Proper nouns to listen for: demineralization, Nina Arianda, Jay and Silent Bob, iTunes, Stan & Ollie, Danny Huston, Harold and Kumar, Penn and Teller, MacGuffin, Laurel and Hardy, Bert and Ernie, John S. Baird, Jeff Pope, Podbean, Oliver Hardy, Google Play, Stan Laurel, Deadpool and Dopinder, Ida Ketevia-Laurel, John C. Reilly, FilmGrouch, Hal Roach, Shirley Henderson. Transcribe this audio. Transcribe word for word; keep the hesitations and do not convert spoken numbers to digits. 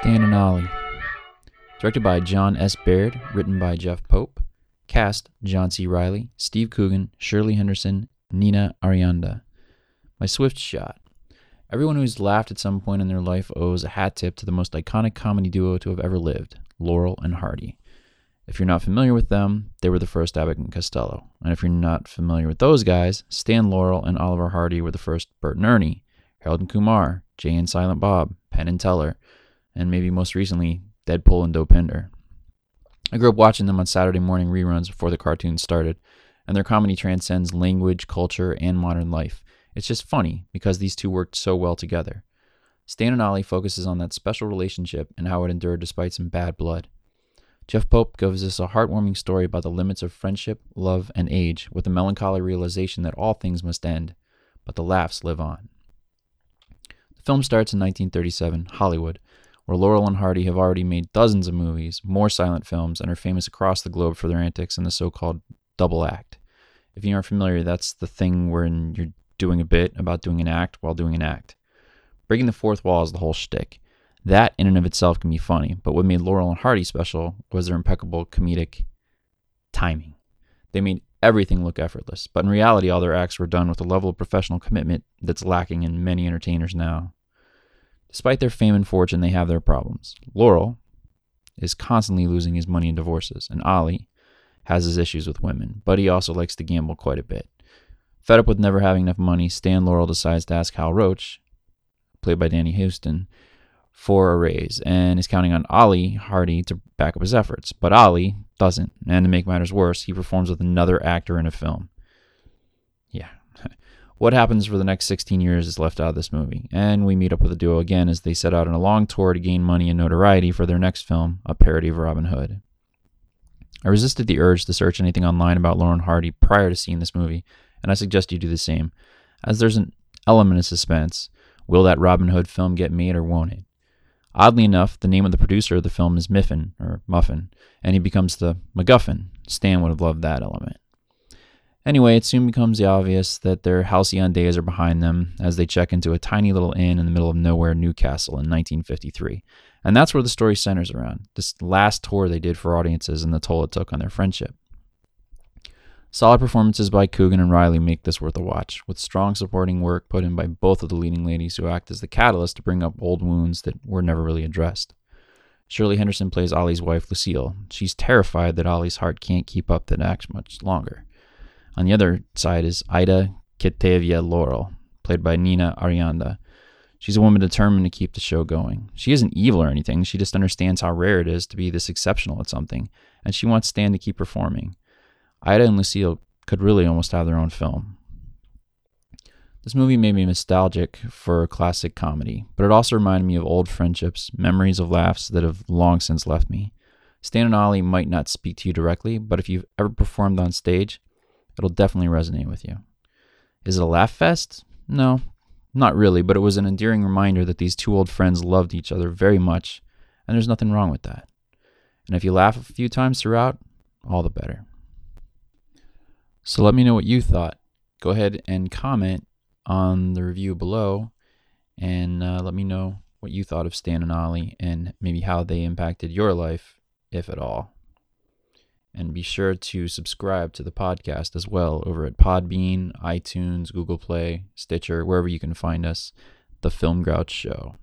Stan and Ollie. Directed by John S. Baird, written by Jeff Pope. Cast, John C. Reilly, Steve Coogan, Shirley Henderson, Nina Arianda. My swift shot. Everyone who's laughed at some point in their life owes a hat tip to the most iconic comedy duo to have ever lived, Laurel and Hardy. If you're not familiar with them, they were the first Abbott and Costello. And if you're not familiar with those guys, Stan Laurel and Oliver Hardy were the first Bert and Ernie, Harold and Kumar, Jay and Silent Bob, Penn and Teller, and maybe most recently, Deadpool and Dopinder. I grew up watching them on Saturday morning reruns before the cartoons started, and their comedy transcends language, culture, and modern life. It's just funny because these two worked so well together. Stan and Ollie focuses on that special relationship and how it endured despite some bad blood. Jeff Pope gives us a heartwarming story about the limits of friendship, love, and age, with a melancholy realization that all things must end, but the laughs live on. The film starts in nineteen thirty-seven, Hollywood, where Laurel and Hardy have already made dozens of movies, more silent films, and are famous across the globe for their antics in the so-called double act. If you aren't familiar, that's the thing wherein you're doing a bit about doing an act while doing an act. Breaking the fourth wall is the whole shtick. That in and of itself can be funny, but what made Laurel and Hardy special was their impeccable comedic timing. They made everything look effortless, but in reality all their acts were done with a level of professional commitment that's lacking in many entertainers now. Despite their fame and fortune, they have their problems. Laurel is constantly losing his money in divorces, and Ollie has his issues with women, but he also likes to gamble quite a bit. Fed up with never having enough money, Stan Laurel decides to ask Hal Roach, played by Danny Huston, for a raise, and is counting on Ollie Hardy to back up his efforts. But Ollie doesn't, and to make matters worse, he performs with another actor in a film. Yeah. What happens for the next sixteen years is left out of this movie, and we meet up with the duo again as they set out on a long tour to gain money and notoriety for their next film, a parody of Robin Hood. I resisted the urge to search anything online about Laurel and Hardy prior to seeing this movie, and I suggest you do the same, as there's an element of suspense. Will that Robin Hood film get made or won't it? Oddly enough, the name of the producer of the film is Miffin, or Muffin, and he becomes the MacGuffin. Stan would have loved that element. Anyway, it soon becomes the obvious that their halcyon days are behind them as they check into a tiny little inn in the middle of nowhere, Newcastle, in nineteen fifty-three. And that's where the story centers around, this last tour they did for audiences and the toll it took on their friendship. Solid performances by Coogan and Reilly make this worth a watch, with strong supporting work put in by both of the leading ladies who act as the catalyst to bring up old wounds that were never really addressed. Shirley Henderson plays Ollie's wife, Lucille. She's terrified that Ollie's heart can't keep up that act much longer. On the other side is Ida Ketevia-Laurel, played by Nina Arianda. She's a woman determined to keep the show going. She isn't evil or anything, she just understands how rare it is to be this exceptional at something, and she wants Stan to keep performing. Ida and Lucille could really almost have their own film. This movie made me nostalgic for classic comedy, but it also reminded me of old friendships, memories of laughs that have long since left me. Stan and Ollie might not speak to you directly, but if you've ever performed on stage, it'll definitely resonate with you. Is it a laugh fest? No, not really, but it was an endearing reminder that these two old friends loved each other very much, and there's nothing wrong with that. And if you laugh a few times throughout, all the better. So let me know what you thought. Go ahead and comment on the review below, and uh, let me know what you thought of Stan and Ollie, and maybe how they impacted your life, if at all. And be sure to subscribe to the podcast as well over at Podbean, iTunes, Google Play, Stitcher, wherever you can find us, The Film Grouch Show.